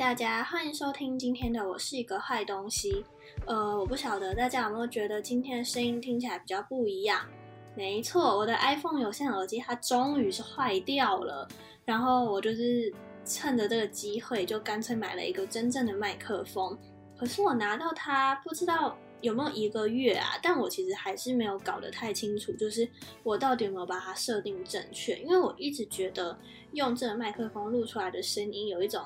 大家，欢迎收听今天的《我是一个坏东西》。我不晓得大家有没有觉得今天的声音听起来比较不一样？没错，我的 iPhone 有线耳机它终于是坏掉了，然后我就是趁着这个机会就干脆买了一个真正的麦克风。可是我拿到它不知道有没有一个月啊？但我其实还是没有搞得太清楚，就是我到底有没有把它设定正确？因为我一直觉得用这个麦克风录出来的声音有一种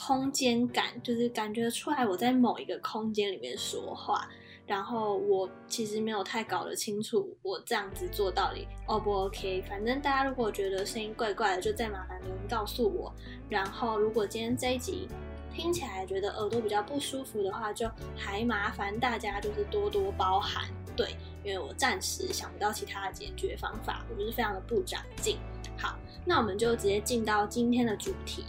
空间感，就是感觉出来我在某一个空间里面说话。然后我其实没有太搞得清楚我这样子做到底 O 不 OK。反正大家如果觉得声音怪怪的，就再麻烦留言告诉我。然后如果今天这一集听起来觉得耳朵比较不舒服的话，就还麻烦大家就是多多包涵，对，因为我暂时想不到其他的解决方法，我就是非常的不长进。好，那我们就直接进到今天的主题。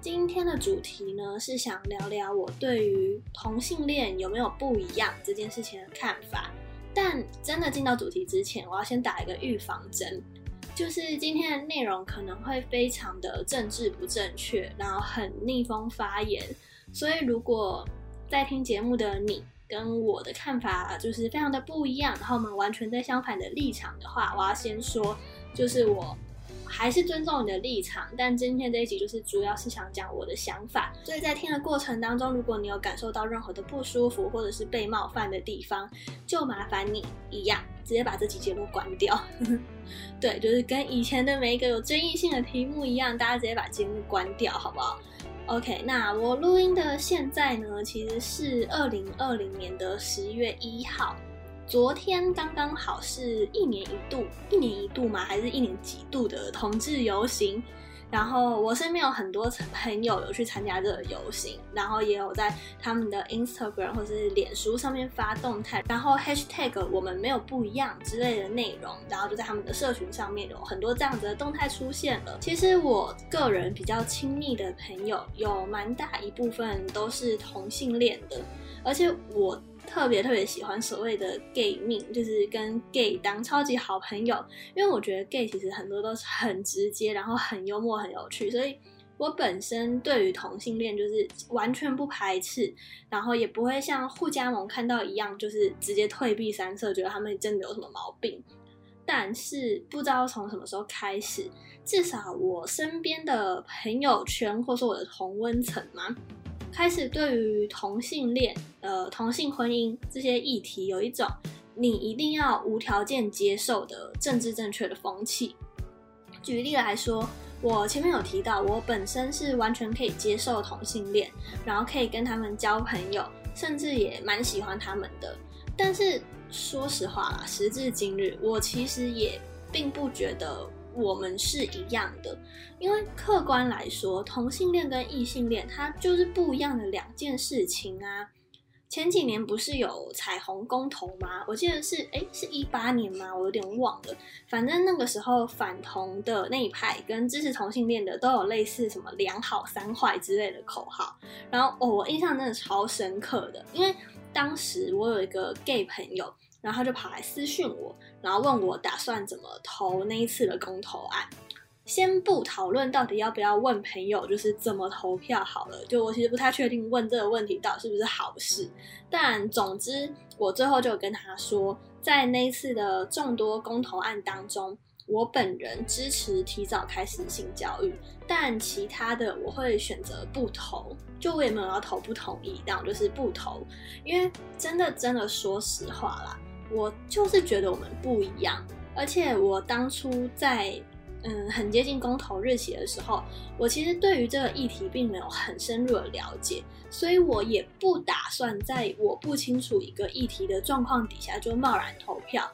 今天的主题呢，是想聊聊我对于同性恋有没有不一样这件事情的看法。但真的进到主题之前，我要先打一个预防针。就是今天的内容可能会非常的政治不正确，然后很逆风发言，所以如果在听节目的你跟我的看法就是非常的不一样，然后我们完全在相反的立场的话，我要先说，就是我还是尊重你的立场，但今天这一集就是主要是想讲我的想法，所以在听的过程当中，如果你有感受到任何的不舒服或者是被冒犯的地方，就麻烦你一样直接把这期节目关掉。对，就是跟以前的每一个有争议性的题目一样，大家直接把节目关掉好不好？ OK， 那我录音的现在呢，其实是2020年的11月1号，昨天刚刚好是一年一度吗？还是一年几度的同志游行？然后我身边有很多朋友有去参加这个游行，然后也有在他们的 Instagram 或是脸书上面发动态，然后 hashtag 我们没有不一样之类的内容，然后就在他们的社群上面有很多这样子的动态出现了。其实我个人比较亲密的朋友有蛮大一部分都是同性恋的，而且我特别喜欢所谓的 gay 命，就是跟 gay 当超级好朋友，因为我觉得 gay 其实很多都是很直接，然后很幽默很有趣，所以我本身对于同性恋就是完全不排斥，然后也不会像互加盟看到一样就是直接退避三舍，觉得他们真的有什么毛病。但是不知道从什么时候开始，至少我身边的朋友圈或是我的同温层嘛，开始对于同性恋、同性婚姻这些议题有一种你一定要无条件接受的政治正确的风气。举例来说，我前面有提到，我本身是完全可以接受同性恋，然后可以跟他们交朋友，甚至也蛮喜欢他们的。但是说实话啦，时至今日，我其实也并不觉得我们是一样的，因为客观来说，同性恋跟异性恋它就是不一样的两件事情啊。前几年不是有彩虹公投吗？我记得是18年吗？我有点忘了。反正那个时候反同的那一派跟支持同性恋的都有类似什么两好三坏之类的口号，然后我印象真的超深刻的，因为当时我有一个 gay 朋友，然后他就跑来私讯我，然后问我打算怎么投那一次的公投案。先不讨论到底要不要问朋友就是怎么投票好了，就我其实不太确定问这个问题到底是不是好事。但总之我最后就跟他说，在那一次的众多公投案当中，我本人支持提早开始性教育，但其他的我会选择不投，就我也没有要投不同意，但我就是不投。因为真的说实话啦，我就是觉得我们不一样，而且我当初在很接近公投日期的时候，我其实对于这个议题并没有很深入的了解，所以我也不打算在我不清楚一个议题的状况底下就贸然投票。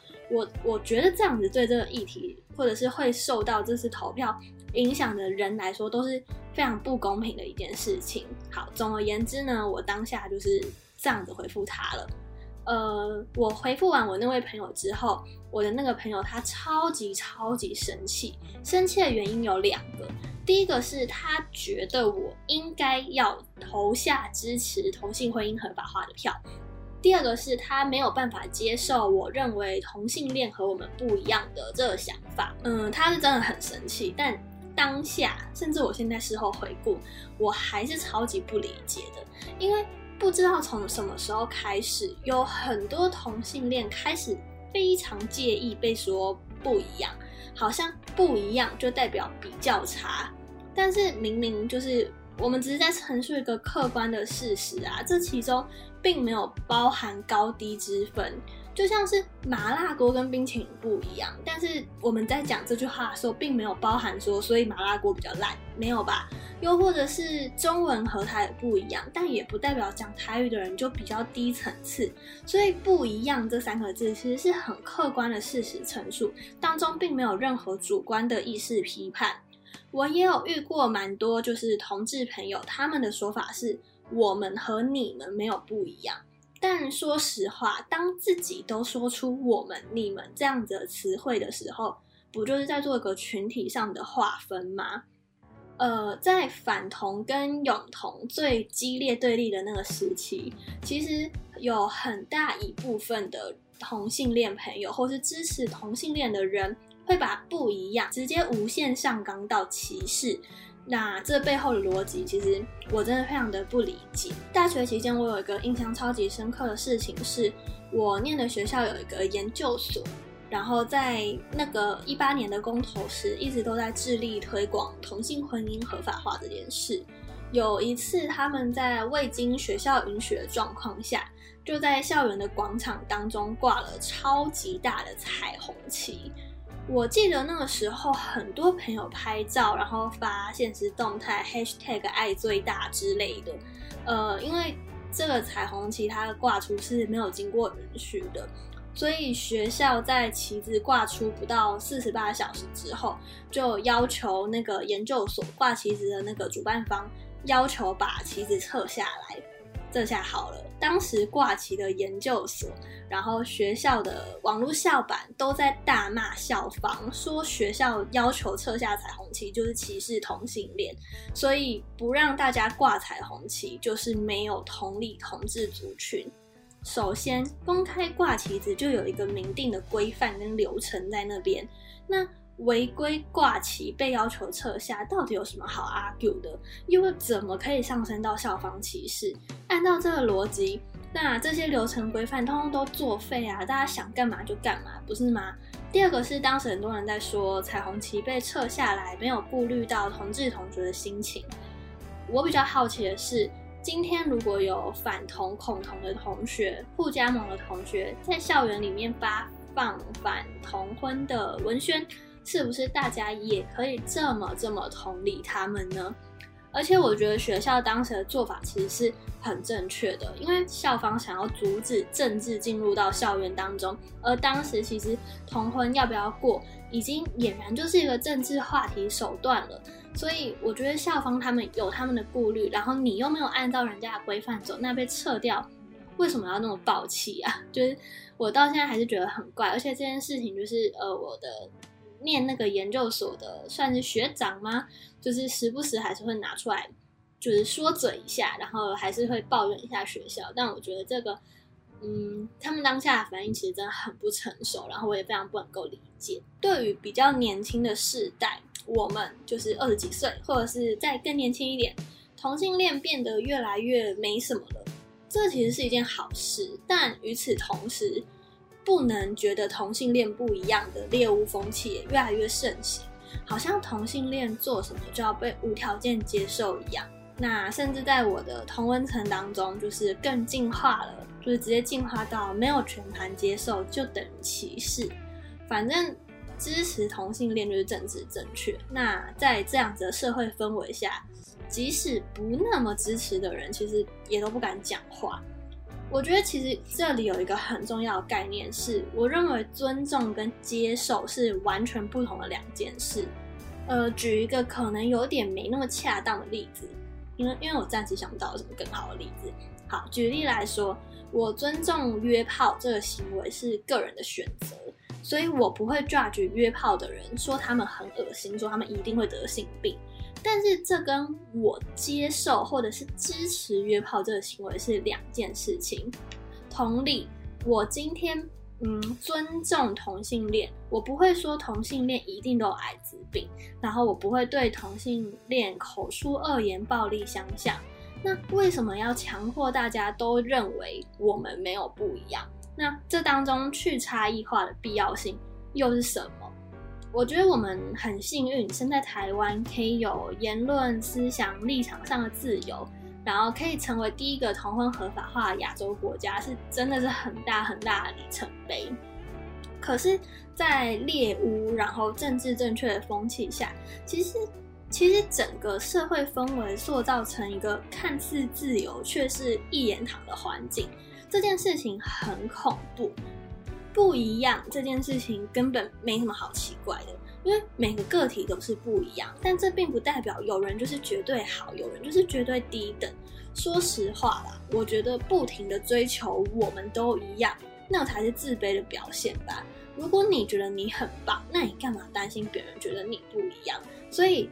我觉得这样子对这个议题或者是会受到这次投票影响的人来说都是非常不公平的一件事情。好，总而言之呢，我当下就是这样子回复他了。我回复完我那位朋友之后，我的那个朋友他超级生气，生气的原因有两个。第一个是他觉得我应该要投下支持同性婚姻合法化的票，第二个是他没有办法接受我认为同性恋和我们不一样的这个想法。他是真的很生气，但当下，甚至我现在事后回顾，我还是超级不理解的，因为不知道从什么时候开始，有很多同性恋开始非常介意被说不一样，好像不一样就代表比较差，但是明明就是我们只是在陈述一个客观的事实啊，这其中并没有包含高低之分。就像是麻辣锅跟冰淇淋不一样，但是我们在讲这句话的时候并没有包含说所以麻辣锅比较烂，没有吧？又或者是中文和台语不一样，但也不代表讲台语的人就比较低层次，所以不一样这三个字其实是很客观的事实陈述，当中并没有任何主观的意识批判。我也有遇过蛮多就是同志朋友，他们的说法是我们和你们没有不一样，但说实话，当自己都说出我们、你们这样子的词汇的时候，不就是在做一个群体上的划分吗？在反同跟勇同最激烈对立的那个时期，其实有很大一部分的同性恋朋友或是支持同性恋的人会把不一样直接无限上纲到歧视，那这背后的逻辑其实我真的非常的不理解。大学期间我有一个印象超级深刻的事情是，我念的学校有一个研究所，然后在那个18年的公投时一直都在致力推广同性婚姻合法化这件事。有一次他们在未经学校允许的状况下，就在校园的广场当中挂了超级大的彩虹旗。我记得那个时候很多朋友拍照，然后发限时动态 hashtag 爱最大之类的，因为这个彩虹旗它的挂出是没有经过允许的，所以学校在旗子挂出不到48小时之后，就要求那个研究所挂旗子的那个主办方要求把旗子撤下来。这下好了，当时挂旗的研究所，然后学校的网络校版都在大骂校方，说学校要求撤下彩虹旗就是歧视同性恋，所以不让大家挂彩虹旗就是没有同理同志族群。首先，公开挂旗子就有一个明定的规范跟流程在那边，那违规挂旗被要求撤下到底有什么好 argue 的？又怎么可以上升到校方歧视？按照这个逻辑，那这些流程规范通通都作废啊，大家想干嘛就干嘛，不是吗？第二个是当时很多人在说彩虹旗被撤下来没有顾虑到同志同学的心情。我比较好奇的是，今天如果有反同恐同的同学、不加盟的同学在校园里面发放反同婚的文宣，是不是大家也可以这么同理他们呢？而且我觉得学校当时的做法其实是很正确的，因为校方想要阻止政治进入到校园当中，而当时其实同婚要不要过已经俨然就是一个政治话题手段了，所以我觉得校方他们有他们的顾虑，然后你又没有按照人家的规范走，那被撤掉为什么要那么暴气啊？就是我到现在还是觉得很怪。而且这件事情就是我的念那个研究所的算是学长吗，就是时不时还是会拿出来就是说嘴一下，然后还是会抱怨一下学校。但我觉得这个他们当下的反应其实真的很不成熟，然后我也非常不能够理解。对于比较年轻的世代，我们就是20几岁或者是再更年轻一点，同性恋变得越来越没什么了，这其实是一件好事。但与此同时，不能觉得同性恋不一样的猎巫风气也越来越盛行，好像同性恋做什么就要被无条件接受一样。那甚至在我的同温层当中，就是更进化了，就是直接进化到没有全盘接受就等于歧视，反正支持同性恋就是政治正确。那在这样子的社会氛围下，即使不那么支持的人其实也都不敢讲话。我觉得其实这里有一个很重要的概念是，我认为尊重跟接受是完全不同的两件事。举一个可能有点没那么恰当的例子，因为我暂时想不到有什么更好的例子。好，举例来说，我尊重约炮这个行为是个人的选择，所以我不会 judge 约炮的人，说他们很恶心，说他们一定会得性病。但是这跟我接受或者是支持约炮这个行为是两件事情。同理，我今天尊重同性恋，我不会说同性恋一定都有艾滋病，然后我不会对同性恋口出恶言、暴力相向。那为什么要强迫大家都认为我们没有不一样？那这当中去差异化的必要性又是什么？我觉得我们很幸运，身在台湾可以有言论、思想、立场上的自由，然后可以成为第一个同婚合法化的亚洲国家，是真的是很大很大的里程碑。可是，在猎巫然后政治正确的风气下，其实整个社会氛围塑造成一个看似自由却是一言堂的环境，这件事情很恐怖。不一样这件事情根本没什么好奇怪的，因为每个个体都是不一样，但这并不代表有人就是绝对好，有人就是绝对低等。说实话啦，我觉得不停的追求我们都一样，那才是自卑的表现吧。如果你觉得你很棒，那你干嘛担心别人觉得你不一样？所以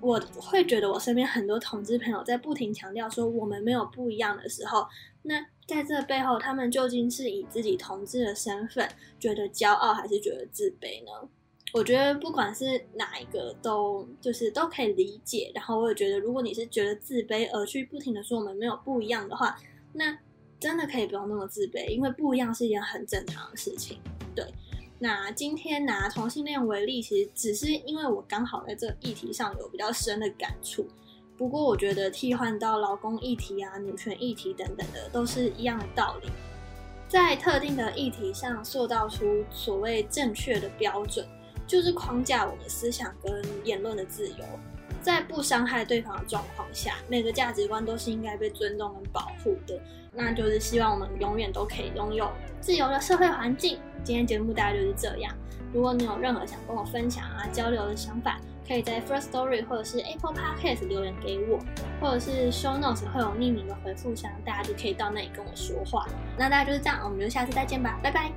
我会觉得我身边很多同志朋友在不停强调说我们没有不一样的时候，那在这背后他们究竟是以自己同志的身份觉得骄傲，还是觉得自卑呢？我觉得不管是哪一个都可以理解。然后我也觉得，如果你是觉得自卑而去不停的说我们没有不一样的话，那真的可以不用那么自卑，因为不一样是一件很正常的事情。对，那今天拿同性恋为例，其实只是因为我刚好在这议题上有比较深的感触。不过我觉得替换到劳工议题啊、女权议题等等的，都是一样的道理。在特定的议题上塑造出所谓正确的标准，就是框架我们思想跟言论的自由。在不伤害对方的状况下，每个价值观都是应该被尊重跟保护的。那就是希望我们永远都可以拥有自由的社会环境。今天节目大概就是这样。如果你有任何想跟我分享啊、交流的想法，可以在 Firstory 或者是 Apple Podcast 留言给我，或者是 Show Notes 会有匿名的回复箱，大家就可以到那里跟我说话。那大家就是这样，我们就下次再见吧，拜拜。